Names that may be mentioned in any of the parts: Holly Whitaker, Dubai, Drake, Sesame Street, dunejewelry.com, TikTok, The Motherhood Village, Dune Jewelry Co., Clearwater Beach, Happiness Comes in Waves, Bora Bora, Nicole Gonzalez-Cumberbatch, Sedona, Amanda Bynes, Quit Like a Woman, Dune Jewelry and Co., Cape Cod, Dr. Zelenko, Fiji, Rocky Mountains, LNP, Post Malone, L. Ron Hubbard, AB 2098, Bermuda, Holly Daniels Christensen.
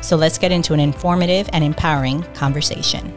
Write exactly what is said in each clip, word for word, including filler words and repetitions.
So let's get into an informative and empowering conversation.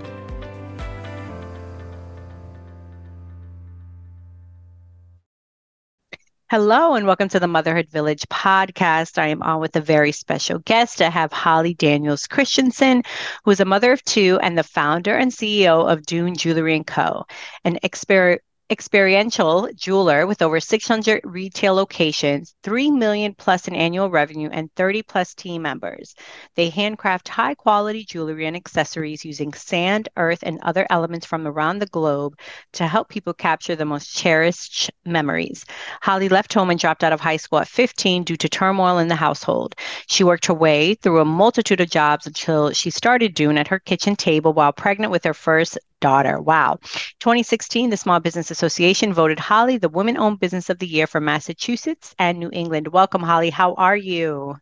Hello, and welcome to the Motherhood Village podcast. I am on with a very special guest. I have Holly Daniels Christensen, who is a mother of two and the founder and C E O of Dune Jewelry and Co., an expert experiential jeweler with over six hundred retail locations, three million plus in annual revenue, and thirty plus team members. They handcraft high quality jewelry and accessories using sand, earth, and other elements from around the globe to help people capture the most cherished memories. Holly left home and dropped out of high school at fifteen due to turmoil in the household. She worked her way through a multitude of jobs until she started Dune at her kitchen table while pregnant with her first daughter. Wow. twenty sixteen, the Small Business Association voted Holly the Women-Owned Business of the Year for Massachusetts and New England. Welcome, Holly. How are you?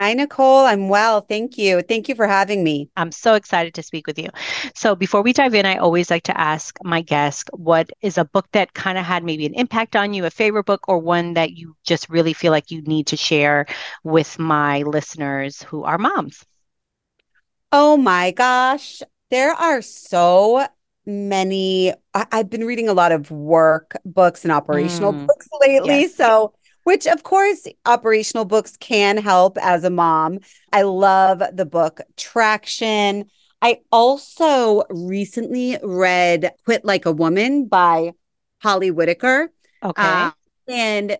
Hi, Nicole. I'm well. Thank you. Thank you for having me. I'm so excited to speak with you. So before we dive in, I always like to ask my guests, what is a book that kind of had maybe an impact on you, a favorite book, or one that you just really feel like you need to share with my listeners who are moms? Oh my gosh. There are so many. I, I've been reading a lot of work books and operational mm. books lately. Yes. So, which of course, operational books can help as a mom. I love the book Traction. I also recently read Quit Like a Woman by Holly Whitaker. Okay. Uh, and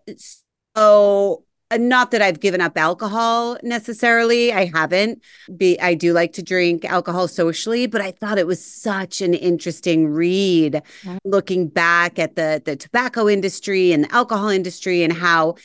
so, not that I've given up alcohol necessarily. I haven't. Be, I do like to drink alcohol socially, but I thought it was such an interesting read, mm-hmm. looking back at the, the tobacco industry and the alcohol industry and how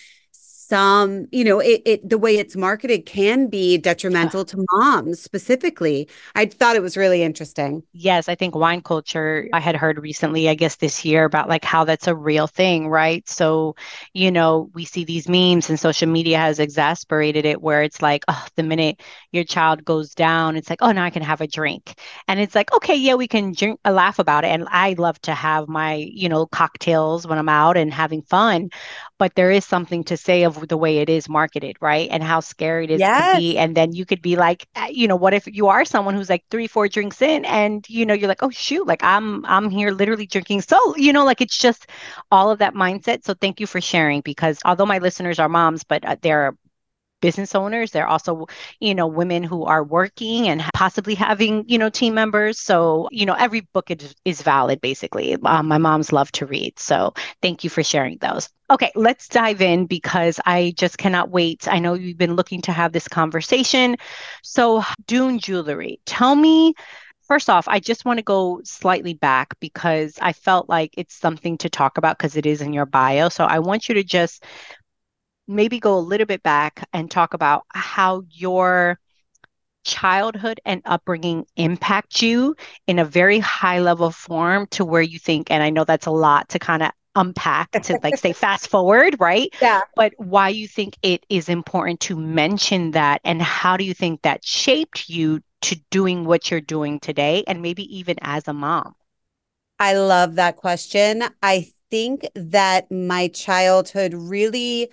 some, you know, it, it the way it's marketed can be detrimental yeah. to moms specifically. I thought it was really interesting. Yes, I think wine culture, I had heard recently, I guess this year, about like how that's a real thing, right? So, you know, we see these memes and social media has exasperated it where it's like, oh, the minute your child goes down, it's like, oh, now I can have a drink. And it's like, okay, yeah, we can drink, uh, laugh about it. And I love to have my, you know, cocktails when I'm out and having fun. But there is something to say of the way it is marketed, right? And how scary it is yes. to be. And then you could be like, you know, what if you are someone who's like three, four drinks in and, you know, you're like, oh, shoot, like I'm I'm here literally drinking. So, you know, like it's just all of that mindset. So thank you for sharing, because although my listeners are moms, but they're business owners, they're also, you know, women who are working and possibly having, you know, team members. So, you know, every book is, is valid, basically. Um, my moms love to read. So thank you for sharing those. Okay, let's dive in because I just cannot wait. I know you've been looking to have this conversation. So Dune Jewelry, tell me, first off, I just want to go slightly back because I felt like it's something to talk about because it is in your bio. So I want you to just maybe go a little bit back and talk about how your childhood and upbringing impact you in a very high level form to where you think, and I know that's a lot to kind of unpack to like say fast forward, right? Yeah. But why you think it is important to mention that, and how do you think that shaped you to doing what you're doing today, and maybe even as a mom? I love that question. I think that my childhood really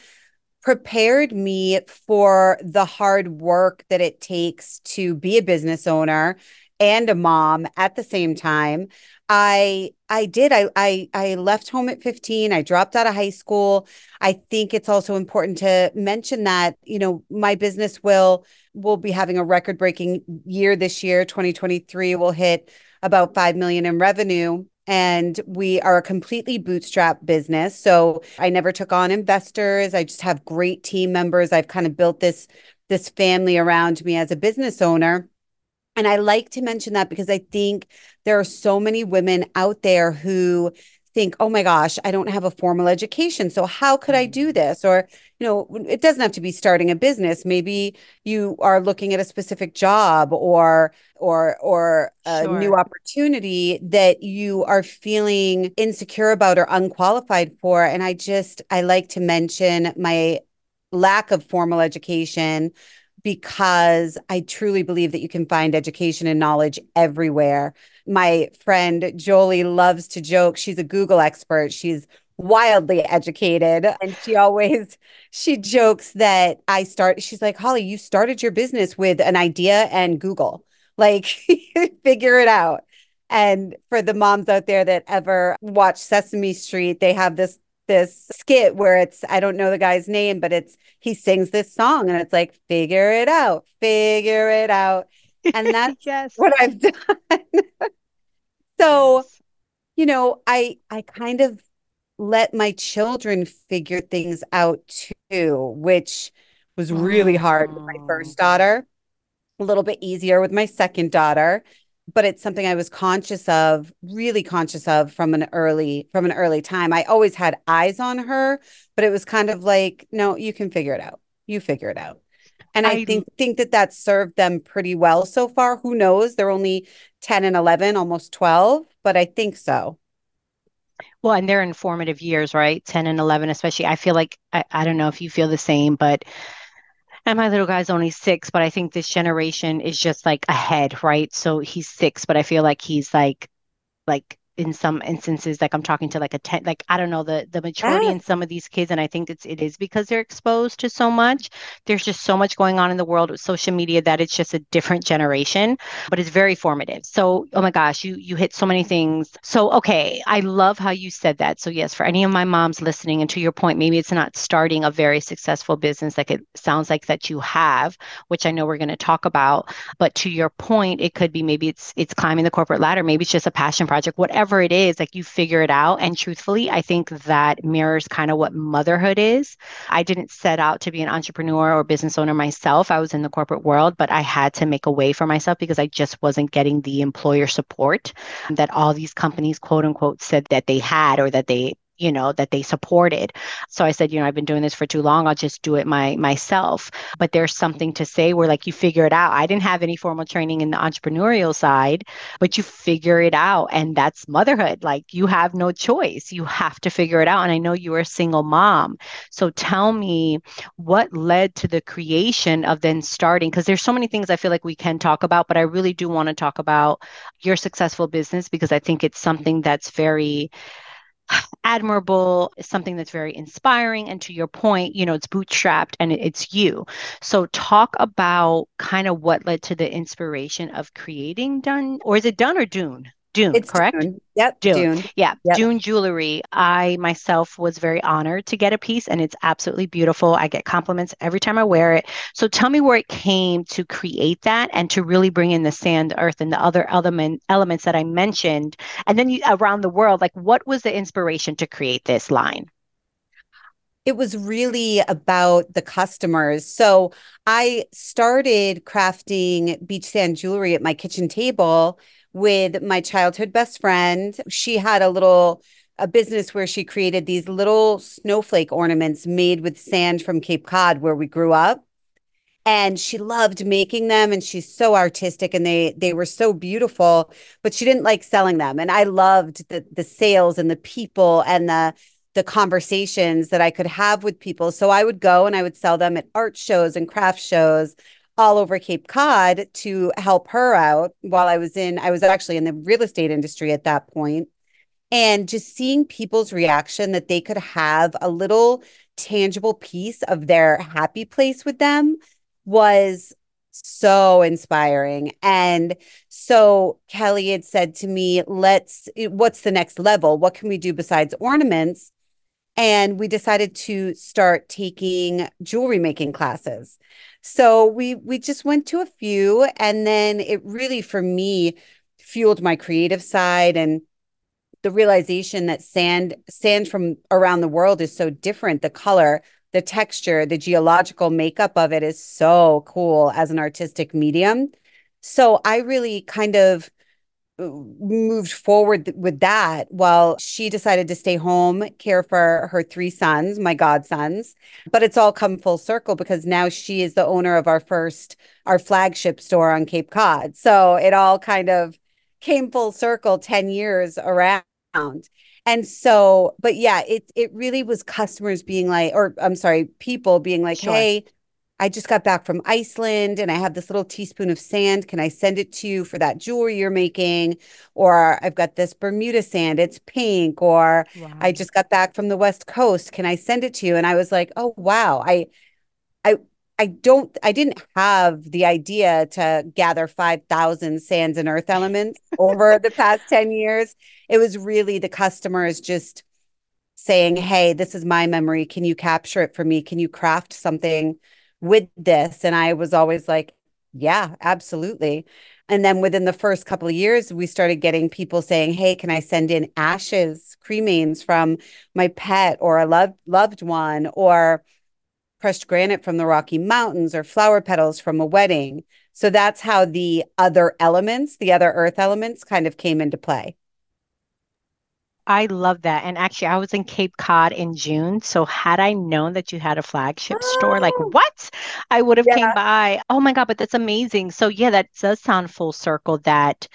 prepared me for the hard work that it takes to be a business owner and a mom at the same time. I I did. I I I left home at fifteen. I dropped out of high school. I think it's also important to mention that, you know, my business will will be having a record-breaking year this year. twenty twenty-three will hit about five million dollars in revenue. And we are a completely bootstrap business. So I never took on investors. I just have great team members. I've kind of built this, this family around me as a business owner. And I like to mention that because I think there are so many women out there who think, oh my gosh, I don't have a formal education, so how could I do this? Or, you know, it doesn't have to be starting a business. Maybe you are looking at a specific job or or or a sure. new opportunity that you are feeling insecure about or unqualified for. And I just, I like to mention my lack of formal education, because I truly believe that you can find education and knowledge everywhere. My friend Jolie loves to joke. She's a Google expert. She's wildly educated. And she always, she jokes that I start, she's like, Holly, you started your business with an idea and Google. Like, figure it out. And for the moms out there that ever watch Sesame Street, they have this this skit where it's, I don't know the guy's name, but it's, he sings this song and it's like, figure it out, figure it out. And that's yes. what I've done. So, yes. you know, I, I kind of let my children figure things out too, which was really hard with my first daughter, a little bit easier with my second daughter, but it's something I was conscious of, really conscious of from an early, from an early time. I always had eyes on her, but it was kind of like, no, you can figure it out. You figure it out. And I, I think, think that that served them pretty well so far. Who knows? They're only ten and eleven, almost twelve, but I think so. Well, and they're in formative years, right? ten and eleven, especially. I feel like, I, I don't know if you feel the same, but and my little guy's only six, but I think this generation is just like ahead, right? So he's six, but I feel like he's like, like in some instances, like I'm talking to like a ten, like, I don't know, the, the maturity yeah. in some of these kids. And I think it's, it is because they're exposed to so much. There's just so much going on in the world with social media that it's just a different generation, but it's very formative. So, oh my gosh, you, you hit so many things. So, okay. I love how you said that. So yes, for any of my moms listening, and to your point, maybe it's not starting a very successful business like it sounds like that you have, which I know we're going to talk about, but to your point, it could be, maybe it's, it's climbing the corporate ladder. Maybe it's just a passion project, whatever it is, like you figure it out. And truthfully, I think that mirrors kind of what motherhood is. I didn't set out to be an entrepreneur or business owner myself. I was in the corporate world, but I had to make a way for myself because I just wasn't getting the employer support that all these companies, quote unquote, said that they had, or that they, you know, that they supported. So I said, you know, I've been doing this for too long. I'll just do it my myself. But there's something to say where like you figure it out. I didn't have any formal training in the entrepreneurial side, but you figure it out. And that's motherhood. Like you have no choice. You have to figure it out. And I know you are a single mom. So tell me what led to the creation of then starting, because there's so many things I feel like we can talk about, but I really do want to talk about your successful business, because I think it's something that's very admirable, something that's very inspiring. And to your point, you know, it's bootstrapped and it's you. So talk about kind of what led to the inspiration of creating Dune, or is it Dune or Dune? Dune, it's correct? Dune. Yep, Dune. Dune. Yeah, yep. Dune Jewelry. I myself was very honored to get a piece and it's absolutely beautiful. I get compliments every time I wear it. So tell me where it came to create that and to really bring in the sand, earth, and the other element, elements that I mentioned. And then you, around the world, like what was the inspiration to create this line? It was really about the customers. So I started crafting beach sand jewelry at my kitchen table with my childhood best friend. She had a little a business where she created these little snowflake ornaments made with sand from Cape Cod, where we grew up. And she loved making them, and she's so artistic, and they they were so beautiful, but she didn't like selling them. And I loved the the sales and the people and the the conversations that I could have with people. So I would go and I would sell them at art shows and craft shows all over Cape Cod to help her out while I was in, I was actually in the real estate industry at that point. And just seeing people's reaction that they could have a little tangible piece of their happy place with them was so inspiring. And so Kelly had said to me, let's, what's the next level? What can we do besides ornaments? And we decided to start taking jewelry making classes. So we we just went to a few, and then it really, for me, fueled my creative side and the realization that sand sand from around the world is so different. The color, the texture, the geological makeup of it is so cool as an artistic medium. So I really kind of moved forward with that, well, she decided to stay home, care for her three sons, my godsons. But it's all come full circle because now she is the owner of our first, our flagship store on Cape Cod. So it all kind of came full circle ten years around. And so, but yeah, it it really was customers being like, or I'm sorry, people being like, sure. Hey, I just got back from Iceland and I have this little teaspoon of sand. Can I send it to you for that jewelry you're making? Or I've got this Bermuda sand. It's pink. Or wow. I just got back from the West Coast. Can I send it to you? And I was like, oh, wow. I, I, I don't, I didn't have the idea to gather five thousand sands and earth elements over the past ten years. It was really the customers just saying, hey, this is my memory. Can you capture it for me? Can you craft something with this? And I was always like, yeah, absolutely. And then within the first couple of years, we started getting people saying, hey, can I send in ashes, cremains from my pet or a loved loved one, or crushed granite from the Rocky Mountains, or flower petals from a wedding. So that's how the other elements, the other earth elements kind of came into play. I love that. And actually, I was in Cape Cod in June. So had I known that you had a flagship oh. store, like what? I would have yeah. came by. Oh my God, but that's amazing. So yeah, that does sound full circle, that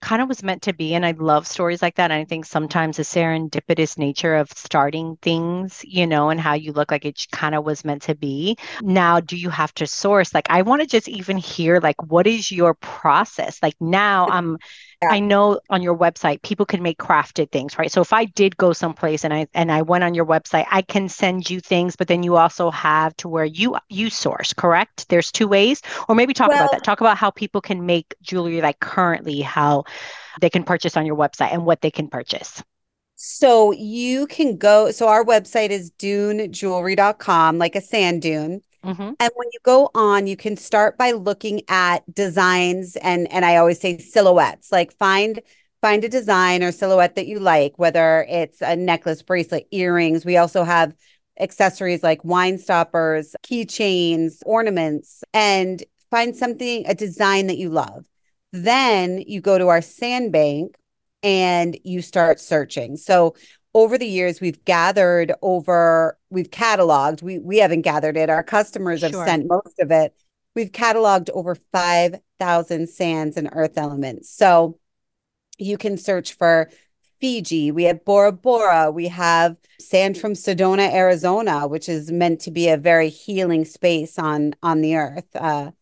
kind of was meant to be. And I love stories like that. And I think sometimes the serendipitous nature of starting things, you know, and how you look, like it kind of was meant to be. Now, do you have to source? Like, I want to just even hear, like, what is your process? Like now I'm I know on your website, people can make crafted things, right? So if I did go someplace and I and I went on your website, I can send you things, but then you also have to where you you source, correct? There's two ways, or maybe talk well, about that. Talk about how people can make jewelry, like currently, how they can purchase on your website and what they can purchase. So you can go, so our website is dune jewelry dot com, like a sand dune. Mm-hmm. And when you go on, you can start by looking at designs and and I always say silhouettes, like find find a design or silhouette that you like, whether it's a necklace, bracelet, earrings. We also have accessories like wine stoppers, keychains, ornaments, and find something, a design that you love. Then you go to our sandbank and you start searching. So over the years, we've gathered over, we've cataloged, we we haven't gathered it. Our customers have sure. sent most of it. We've cataloged over five thousand sands and earth elements. So you can search for Fiji. We have Bora Bora. We have sand from Sedona, Arizona, which is meant to be a very healing space on, on the earth. Uh,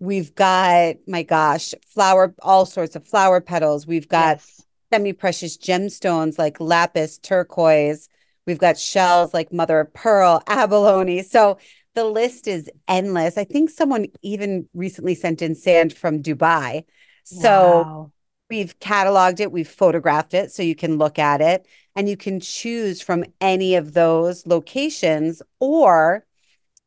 we've got, my gosh, flower, all sorts of flower petals. We've got yes. semi-precious gemstones like lapis, turquoise. We've got shells like mother of pearl, abalone. So the list is endless. I think someone even recently sent in sand from Dubai. So wow. we've cataloged it, we've photographed it, so you can look at it and you can choose from any of those locations. Or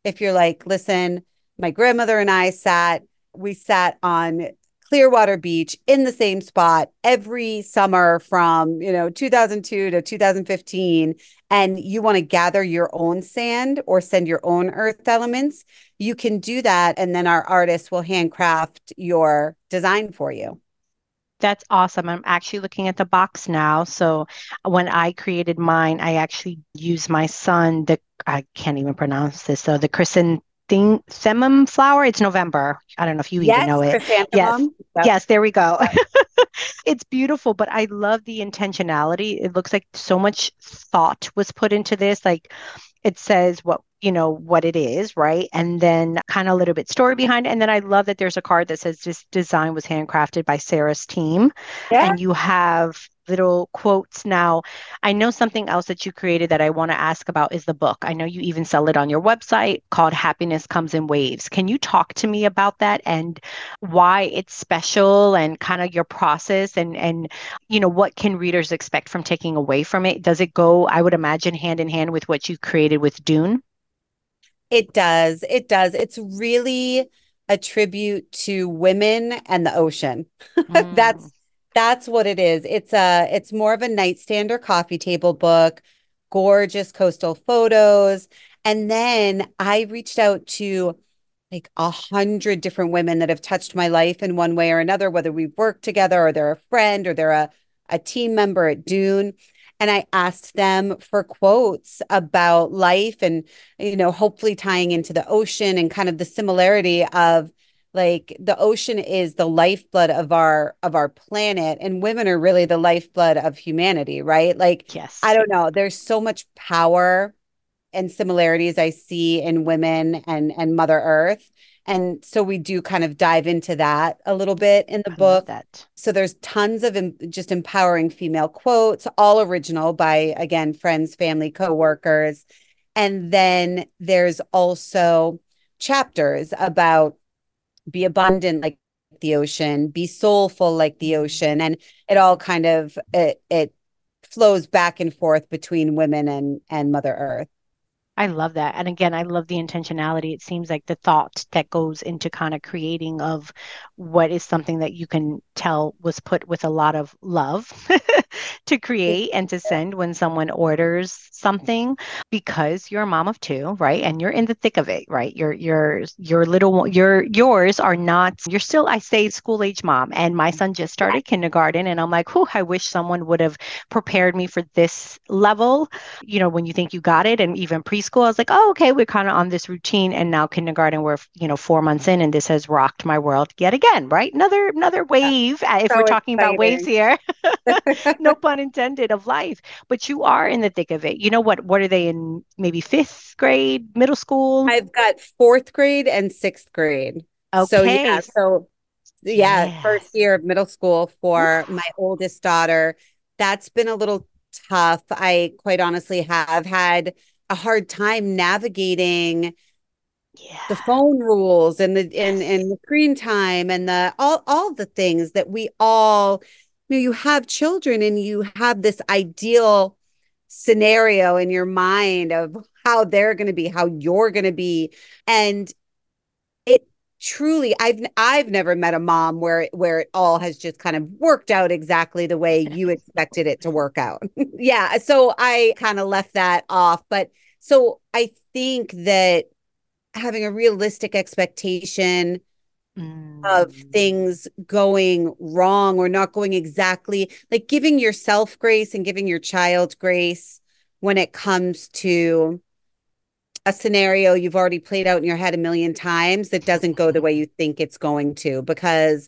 if you're like, listen, my grandmother and I sat, we sat on Clearwater Beach in the same spot every summer from, you know, two thousand two to two thousand fifteen, and you want to gather your own sand or send your own earth elements, you can do that. And then our artists will handcraft your design for you. That's awesome. I'm actually looking at the box now. So when I created mine, I actually used my son, the, I can't even pronounce this, so the Kristen Thing, sesame flower. It's November. I don't know if you yes, even know it. Yes, so. yes. There we go. It's beautiful, but I love the intentionality. It looks like so much thought was put into this. Like it says what, you know, what it is, right? And then kind of a little bit story behind it. And then I love that there's a card that says this design was handcrafted by Sarah's team. Yeah. And you have little quotes. Now, I know something else that you created that I want to ask about is the book. I know you even sell it on your website, called Happiness Comes in Waves. Can you talk to me about that and why it's special and kind of your process and, and, you know, what can readers expect from taking away from it? Does it go, I would imagine, hand in hand with what you created with Dune? It does. It does. It's really a tribute to women and the ocean. Mm. That's That's what it is. It's a, it's more of a nightstand or coffee table book, gorgeous coastal photos. And then I reached out to, like a hundred different women that have touched my life in one way or another, whether we've worked together or they're a friend or they're a, a team member at Dune. And I asked them for quotes about life and, you know, hopefully tying into the ocean and kind of the similarity of like the ocean is the lifeblood of our of our planet, and women are really the lifeblood of humanity, right? Like, yes. I don't know. There's so much power and similarities I see in women and and Mother Earth. And so we do kind of dive into that a little bit in the I book. So there's tons of em- just empowering female quotes, all original by, again, friends, family, coworkers. And then there's also chapters about be abundant like the ocean, be soulful like the ocean. And it all kind of, it, it flows back and forth between women and, and Mother Earth. I love that. And again, I love the intentionality. It seems like the thought that goes into kind of creating of what is something that you can tell was put with a lot of love to create and to send when someone orders something, because you're a mom of two, right? And you're in the thick of it, right? Your your your little your yours are not, you're still, I say, school age mom. And my son just started kindergarten and I'm like, oh, I wish someone would have prepared me for this level. You know, when you think you got it, and even preschool. School, I was like, oh, okay, we're kind of on this routine. And now kindergarten, we're, you know, four months in, and this has rocked my world yet again, right? Another, another wave, yeah. if so we're talking exciting. About waves here, no pun intended, of life, but you are in the thick of it. You know what, what are they in, maybe fifth grade, middle school? I've got fourth grade and sixth grade. Okay. So yeah, so yeah, yes. First year of middle school for my oldest daughter. That's been a little tough. I quite honestly have had a hard time navigating yeah. the phone rules and the yes. and, and the screen time and the all all the things that we all, you know, you have children and you have this ideal scenario in your mind of how they're going to be, how you're going to be. And it truly, I've I've never met a mom where it, where it all has just kind of worked out exactly the way you expected it to work out. Yeah, so I kind of left that off, but so I think that having a realistic expectation mm. of things going wrong or not going exactly, like giving yourself grace and giving your child grace when it comes to a scenario you've already played out in your head a million times that doesn't go the way you think it's going to, because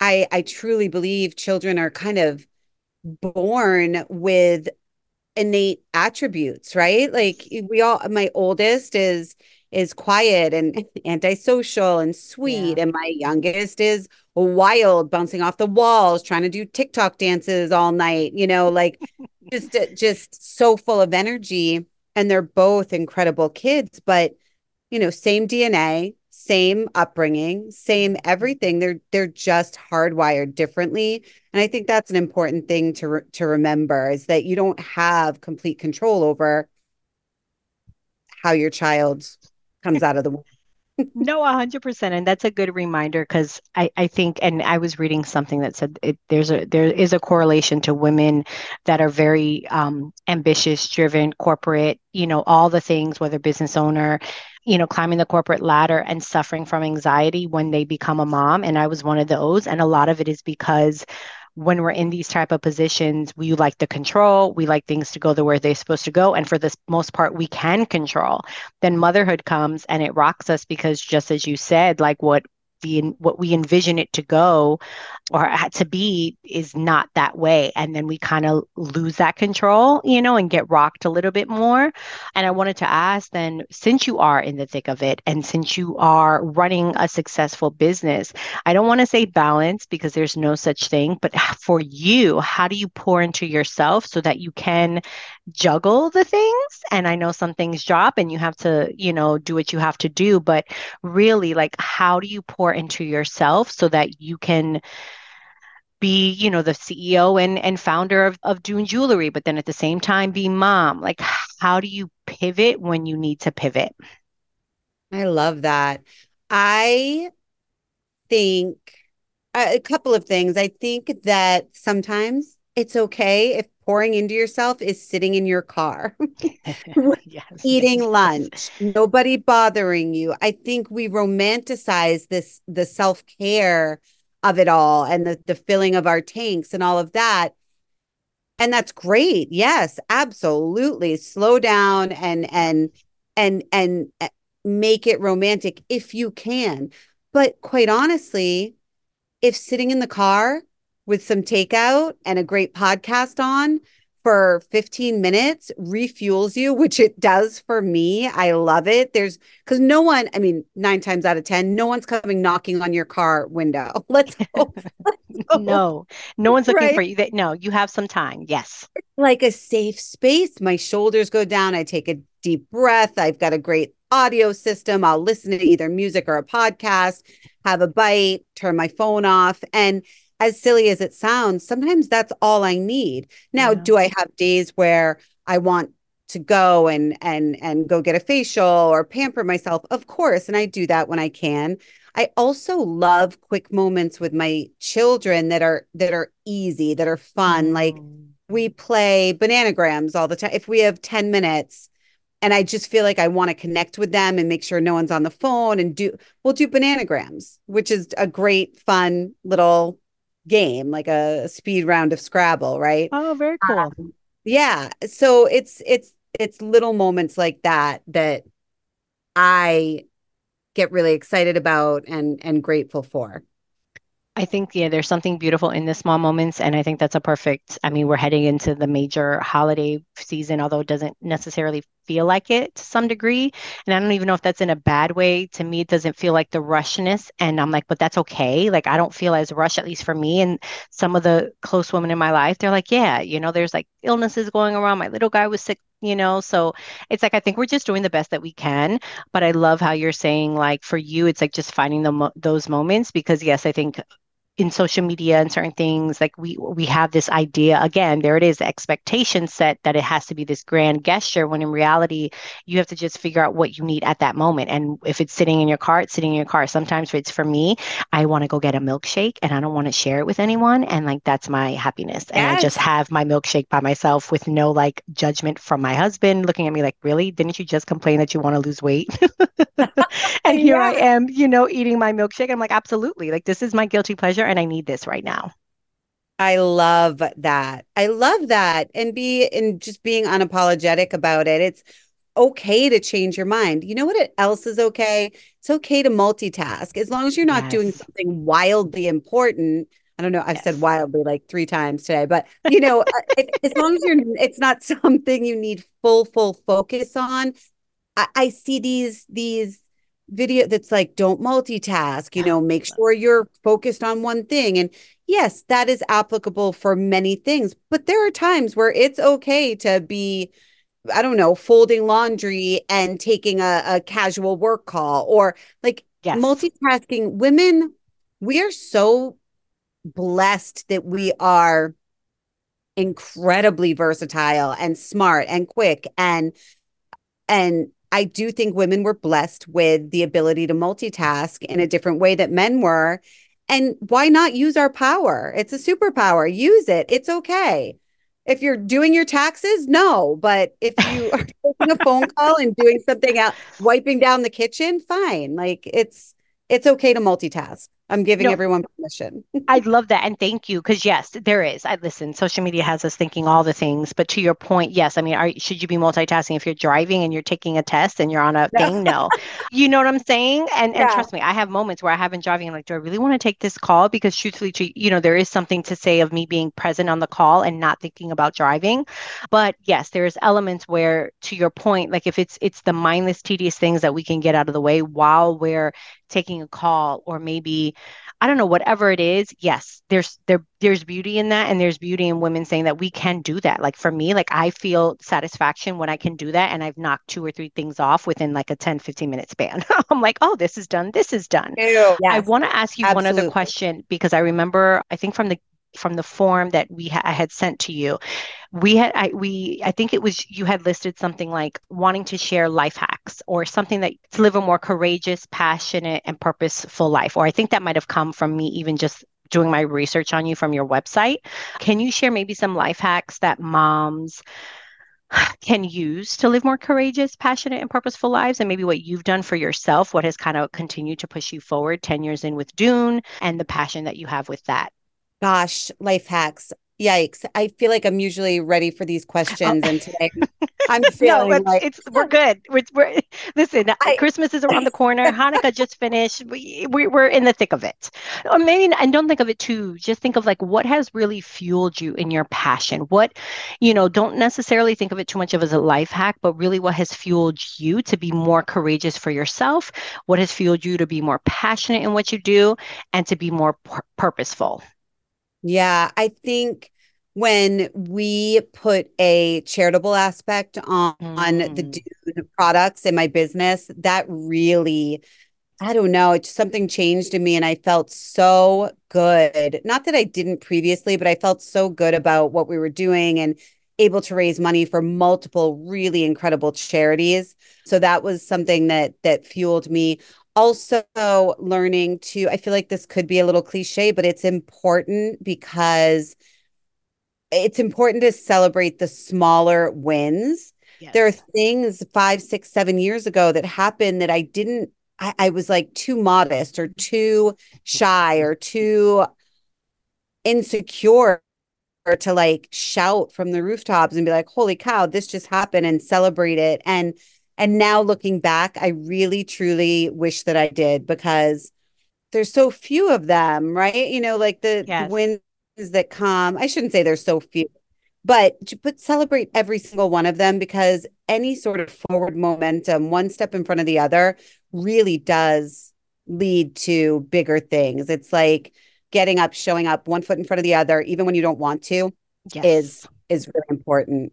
I I truly believe children are kind of born with innate attributes, right? Like we all, my oldest is, is quiet and antisocial and sweet. Yeah. And my youngest is wild, bouncing off the walls, trying to do TikTok dances all night, you know, like just, just so full of energy. And they're both incredible kids, but, you know, same D N A, same upbringing, same everything. They're they're just hardwired differently. And I think that's an important thing to re- to remember, is that you don't have complete control over how your child comes out of the womb. No, one hundred percent. And that's a good reminder, because I, I think, and I was reading something that said it, there's a there is a correlation to women that are very um, ambitious, driven, corporate, you know, all the things, whether business owner, you know, climbing the corporate ladder and suffering from anxiety when they become a mom. And I was one of those. And a lot of it is because when we're in these type of positions, we like the control, we like things to go the way they're supposed to go. And for the most part, we can control. Then motherhood comes and it rocks us, because just as you said, like what the what we envision it to go or to be is not that way. And then we kind of lose that control, you know, and get rocked a little bit more. And I wanted to ask then, since you are in the thick of it and since you are running a successful business, I don't want to say balance, because there's no such thing, but for you, how do you pour into yourself so that you can juggle the things? And I know some things drop and you have to, you know, do what you have to do, but really, like, how do you pour into yourself so that you can be, you know, the C E O and, and founder of, of Dune Jewelry, but then at the same time be mom? Like, how do you pivot when you need to pivot? I love that. I think uh, a couple of things. I think that sometimes it's okay if pouring into yourself is sitting in your car, yes, eating yes. lunch, nobody bothering you. I think we romanticize this, the self-care of it all and the, the filling of our tanks and all of that. And that's great. Yes, absolutely. Slow down and, and, and, and make it romantic if you can. But quite honestly, if sitting in the car with some takeout and a great podcast on for fifteen minutes refuels you, which it does for me. I love it. There's because no one, I mean, nine times out of ten, no one's coming knocking on your car window. Let's hope. Let's hope. No, no one's looking right? for you. No, you have some time. Yes. Like a safe space. My shoulders go down. I take a deep breath. I've got a great audio system. I'll listen to either music or a podcast, have a bite, turn my phone off. And as silly as it sounds, sometimes that's all I need. Now, yeah. do I have days where I want to go and and and go get a facial or pamper myself? Of course. And I do that when I can. I also love quick moments with my children that are that are easy, that are fun. Mm. Like we play Bananagrams all the time. If we have ten minutes and I just feel like I want to connect with them and make sure no one's on the phone and do, we'll do Bananagrams, which is a great, fun little game, like a speed round of Scrabble, right? Oh, very cool. Um, yeah. So it's, it's, it's little moments like that, that I get really excited about and, and grateful for. I think, yeah, there's something beautiful in the small moments. And I think that's a perfect, I mean, we're heading into the major holiday season, although it doesn't necessarily feel like it to some degree. And I don't even know if that's in a bad way. To me, it doesn't feel like the rushness. And I'm like, but that's okay. Like, I don't feel as rushed, at least for me. And some of the close women in my life, they're like, yeah, you know, there's like illnesses going around. My little guy was sick, you know, so it's like, I think we're just doing the best that we can. But I love how you're saying, like, for you, it's like just finding the mo- those moments, because yes, I think in social media and certain things, like we we have this idea, again, there it is, the expectation set that it has to be this grand gesture, when in reality, you have to just figure out what you need at that moment. And if it's sitting in your car, it's sitting in your car. Sometimes it's, for me, I want to go get a milkshake and I don't want to share it with anyone. And like, that's my happiness. Yes. And I just have my milkshake by myself with no like judgment from my husband looking at me like, really? Didn't you just complain that you want to lose weight? And here yeah. I am, you know, eating my milkshake. I'm like, absolutely. Like, this is my guilty pleasure. And I need this right now. I love that. I love that. And be and just being unapologetic about it. It's okay to change your mind. You know what else is okay? It's okay to multitask. As long as you're not yes. doing something wildly important. I don't know. I've yes. said wildly like three times today, but you know, as long as you're, it's not something you need full, full focus on. I, I see these, these, video that's like, don't multitask, you know, make sure you're focused on one thing. And yes, that is applicable for many things, but there are times where it's okay to be, I don't know, folding laundry and taking a, a casual work call, or like yes. multitasking. Women, we are so blessed that we are incredibly versatile and smart and quick, and, and, I do think women were blessed with the ability to multitask in a different way that men were. And why not use our power? It's a superpower. Use it. It's okay. If you're doing your taxes, no. But if you are taking a phone call and doing something out, wiping down the kitchen, fine. Like it's, it's okay to multitask. I'm giving no, everyone permission. I'd love that. And thank you. Because yes, there is. I listen, social media has us thinking all the things. But to your point, yes. I mean, are, should you be multitasking if you're driving and you're taking a test and you're on a no. thing? No. You know what I'm saying? And, yeah. and trust me, I have moments where I have been driving and I'm like, do I really want to take this call? Because truthfully, you know, there is something to say of me being present on the call and not thinking about driving. But yes, there's elements where, to your point, like if it's it's the mindless, tedious things that we can get out of the way while we're taking a call, or maybe, I don't know, whatever it is. Yes, there's there there's beauty in that. And there's beauty in women saying that we can do that. Like for me, like I feel satisfaction when I can do that. And I've knocked two or three things off within like a ten, fifteen minute span. I'm like, oh, this is done. This is done. Yes, I want to ask you absolutely. One other question, because I remember, I think from the from the form that we ha- I had sent to you, we had, I, we, I think it was, you had listed something like wanting to share life hacks or something that to live a more courageous, passionate, and purposeful life. Or I think that might've come from me even just doing my research on you from your website. Can you share maybe some life hacks that moms can use to live more courageous, passionate, and purposeful lives, and maybe what you've done for yourself, what has kind of continued to push you forward ten years in with Dune and the passion that you have with that? Gosh, life hacks. Yikes. I feel like I'm usually ready for these questions. Oh. And today I'm feeling no, it's, like it's, we're good. We're, we're, listen, I, Christmas is around the corner. Hanukkah just finished. We, we, we're in the thick of it. Or maybe, and don't think of it too. Just think of like what has really fueled you in your passion. What, you know, don't necessarily think of it too much of as a life hack, but really what has fueled you to be more courageous for yourself? What has fueled you to be more passionate in what you do and to be more pur- purposeful? Yeah, I think when we put a charitable aspect on, mm. on the Dune products in my business, that really, I don't know, it's something changed in me and I felt so good. Not that I didn't previously, but I felt so good about what we were doing and able to raise money for multiple really incredible charities. So that was something that that fueled me. Also learning to, I feel like this could be a little cliche, but it's important because it's important to celebrate the smaller wins. Yes. There are things five, six, seven years ago that happened that I didn't, I, I was like too modest or too shy or too insecure to like shout from the rooftops and be like, holy cow, this just happened, and celebrate it. And And now looking back, I really, truly wish that I did, because there's so few of them, right? You know, like the yes. wins that come. I shouldn't say there's so few, but, but celebrate every single one of them, because any sort of forward momentum, one step in front of the other, really does lead to bigger things. It's like getting up, showing up, one foot in front of the other, even when you don't want to, yes. is is really important.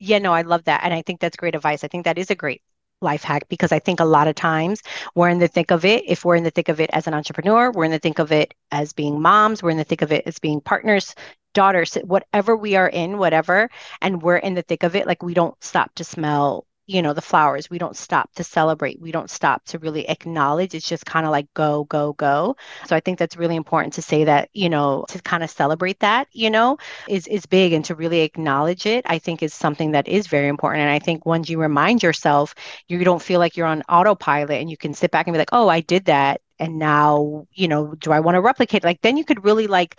Yeah, no, I love that. And I think that's great advice. I think that is a great life hack, because I think a lot of times we're in the thick of it. If we're in the thick of it as an entrepreneur, we're in the thick of it as being moms, we're in the thick of it as being partners, daughters, whatever we are in, whatever, and we're in the thick of it. Like, we don't stop to smell, you know, the flowers. We don't stop to celebrate. We don't stop to really acknowledge. It's just kind of like go, go, go. So I think that's really important to say that, you know, to kind of celebrate that, you know, is, is big, and to really acknowledge it, I think, is something that is very important. And I think once you remind yourself, you don't feel like you're on autopilot and you can sit back and be like, oh, I did that. And now, you know, do I want to replicate? Like, then you could really like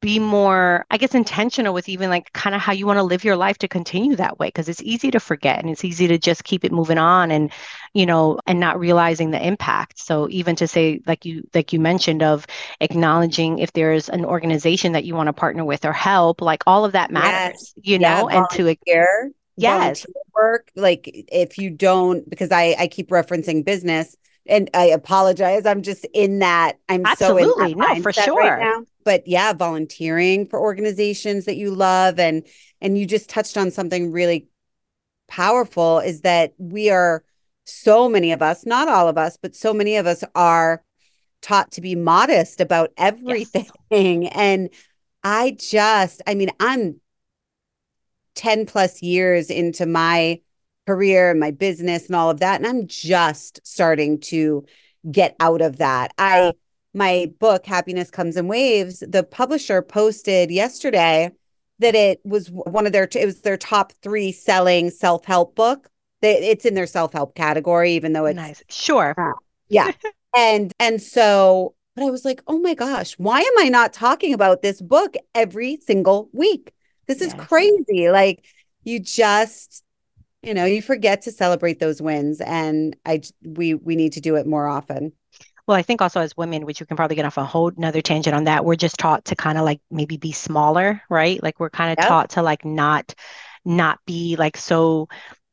be more, I guess, intentional with even like kind of how you want to live your life to continue that way. Cause it's easy to forget, and it's easy to just keep it moving on and, you know, and not realizing the impact. So even to say, like you, like you mentioned, of acknowledging if there's an organization that you want to partner with or help, like all of that matters, yes. you know, yeah, and to volunteer, yes. volunteer work. Like, if you don't, because I, I keep referencing business, and I apologize, I'm just in that. I'm Absolutely. so in that no, for sure. right now. But yeah, volunteering for organizations that you love. And and you just touched on something really powerful, is that we are, so many of us, not all of us, but so many of us are taught to be modest about everything. Yes. And I just, I mean, I'm ten plus years into my career and my business and all of that, and I'm just starting to get out of that. I My book, Happiness Comes in Waves, the publisher posted yesterday that it was one of their, it was their top three selling self-help book. They, it's in their self-help category, even though it's nice. Sure. Uh, yeah. and, and so, but I was like, oh my gosh, why am I not talking about this book every single week? This is yes. crazy. Like, you just, you know, you forget to celebrate those wins, and I, we, we need to do it more often. Well, I think also as women, which you can probably get off a whole nother tangent on that, we're just taught to kind of like maybe be smaller, right? Like, we're kind of yep. taught to like not, not be like, so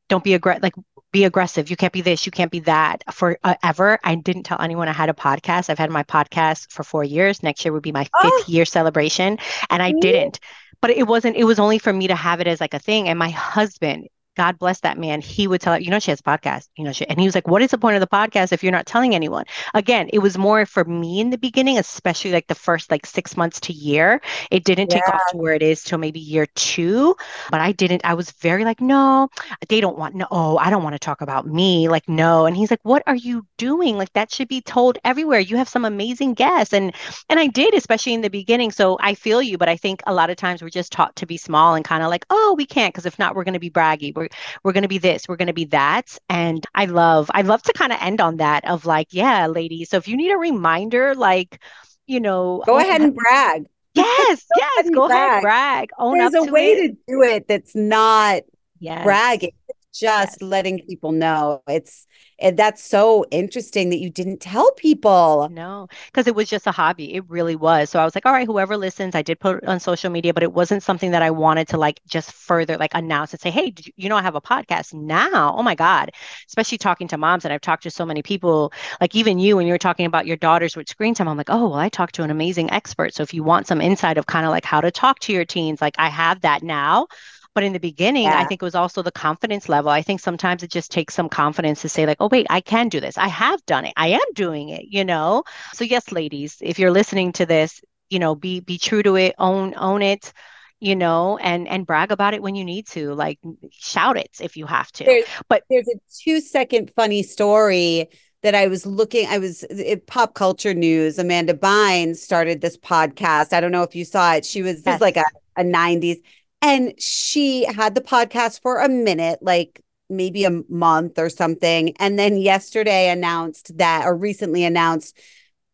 don't be aggressive, like be aggressive. You can't be this, you can't be that forever. I didn't tell anyone I had a podcast. I've had my podcast for four years. Next year would be my fifth oh. year celebration. And I didn't, but it wasn't, it was only for me to have it as like a thing. And my husband God bless that man. He would tell her, you know, she has a podcast, you know, she, and he was like, what is the point of the podcast if you're not telling anyone? Again, it was more for me in the beginning, especially like the first like six months to year. It didn't yeah. take off to where it is till maybe year two, but I didn't, I was very like, no, they don't want, no, oh, I don't want to talk about me. Like, no. And he's like, what are you doing? Like that should be told everywhere. You have some amazing guests. And, and I did, especially in the beginning. So I feel you, but I think a lot of times we're just taught to be small and kind of like, oh, we can't, because if not, we're going to be braggy. We're we're going to be this, we're going to be that. And I love, I love to kind of end on that of like, yeah, ladies. So if you need a reminder, like, you know, go ahead and brag. Yes. Yes. Go ahead and brag. Own up to it. There's a way to do it that's not bragging. It's just letting people know. It's, and that's so interesting that you didn't tell people. No, because it was just a hobby. It really was. So I was like, all right, whoever listens, I did put it on social media, but it wasn't something that I wanted to like just further like announce and say, hey, did you, you know, I have a podcast now. Oh my God. Especially talking to moms. And I've talked to so many people, like even you, when you were talking about your daughters with screen time, I'm like, oh, well, I talked to an amazing expert. So if you want some insight of kind of like how to talk to your teens, like I have that now. But in the beginning, yeah. I think it was also the confidence level. I think sometimes it just takes some confidence to say like, oh, wait, I can do this. I have done it. I am doing it, you know? So yes, ladies, if you're listening to this, you know, be be true to it, own own it, you know, and, and brag about it when you need to, like shout it if you have to. There's, but there's a two second funny story that I was looking, I was it, pop culture news. Amanda Bynes started this podcast. I don't know if you saw it. She was, yes. was like a, a nineties. And she had the podcast for a minute, like maybe a month or something. And then yesterday announced that, or recently announced,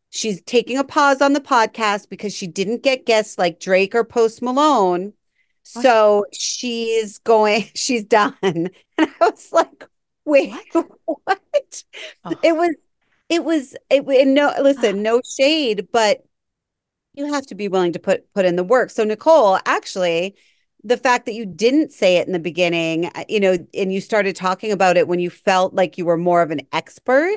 she's taking a pause on the podcast because she didn't get guests like Drake or Post Malone. What? So she's going, she's done. And I was like, wait, what? what? Oh. It was, it was, it, it no, listen, oh. no shade, but you have to be willing to put, put in the work. So Nicole, actually, the fact that you didn't say it in the beginning, you know, and you started talking about it when you felt like you were more of an expert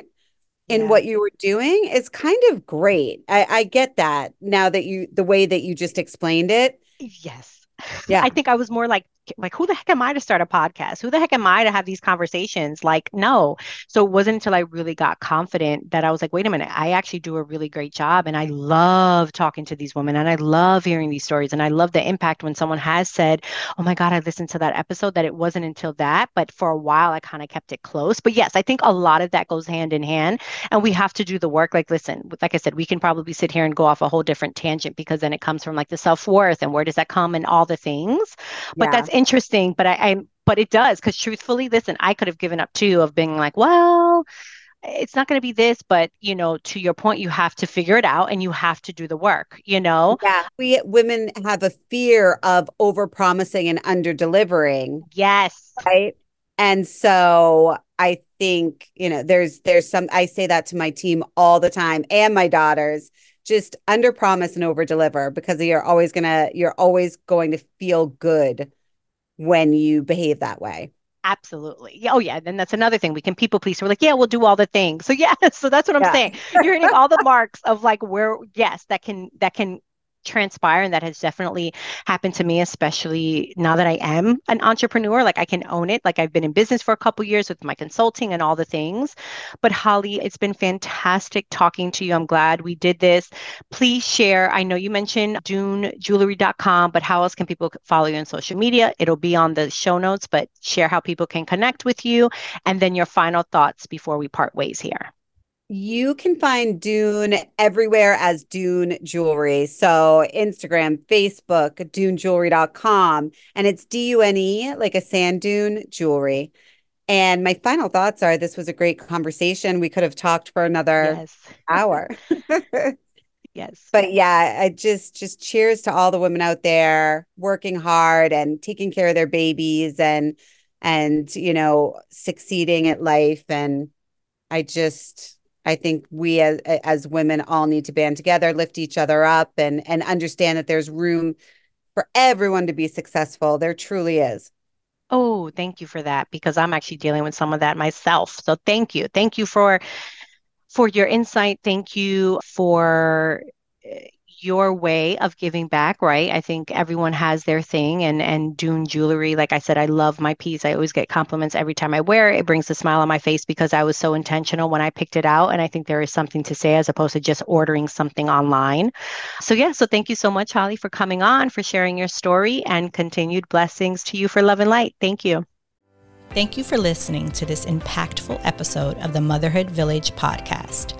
in yeah. what you were doing is kind of great. I, I get that now that you, the way that you just explained it. Yes. Yeah. I think I was more like, like, who the heck am I to start a podcast? Who the heck am I to have these conversations? Like, no. So it wasn't until I really got confident that I was like, wait a minute, I actually do a really great job. And I love talking to these women and I love hearing these stories. And I love the impact when someone has said, oh my God, I listened to that episode, that it wasn't until that. But for a while, I kind of kept it close. But yes, I think a lot of that goes hand in hand and we have to do the work. Like, listen, like I said, we can probably sit here and go off a whole different tangent because then it comes from like the self-worth and where does that come and all the things. But yeah. that's interesting, but I, I but it does, because truthfully, listen, I could have given up too of being like, well, it's not going to be this, but you know, to your point, you have to figure it out and you have to do the work, you know? Yeah. We women have a fear of overpromising and under-delivering. Yes. Right. And so I think, you know, there's there's some, I say that to my team all the time and my daughters. Just under promise and over deliver, because you're always gonna you're always going to feel good when you behave that way. Absolutely. Oh yeah. Then that's another thing. We can people please. We're like, yeah, we'll do all the things. So yeah. So that's what I'm yeah. saying. You're hitting all the marks of like where yes, that can that can transpire. And that has definitely happened to me, especially now that I am an entrepreneur, like I can own it. Like I've been in business for a couple of years with my consulting and all the things, but Holly, it's been fantastic talking to you. I'm glad we did this. Please share. I know you mentioned dune jewelry dot com, but how else can people follow you on social media? It'll be on the show notes, but share how people can connect with you and then your final thoughts before we part ways here. You can find Dune everywhere as Dune Jewelry. So Instagram, Facebook, dune jewelry dot com. And it's D U N E, like a sand dune, jewelry. And my final thoughts are this was a great conversation. We could have talked for another yes. hour. yes. But yeah, I just just cheers to all the women out there working hard and taking care of their babies and, and you know, succeeding at life. And I just... I think we as, as women all need to band together, lift each other up and, and understand that there's room for everyone to be successful. There truly is. Oh, thank you for that, because I'm actually dealing with some of that myself. So thank you. Thank you for for your insight. Thank you for your way of giving back, right? I think everyone has their thing, and and Dune Jewelry, like I said, I love my piece. I always get compliments every time I wear it. It brings a smile on my face because I was so intentional when I picked it out. And I think there is something to say as opposed to just ordering something online. So yeah, so thank you so much, Holly, for coming on, for sharing your story, and continued blessings to you for love and light. Thank you. Thank you for listening to this impactful episode of the Motherhood Village podcast.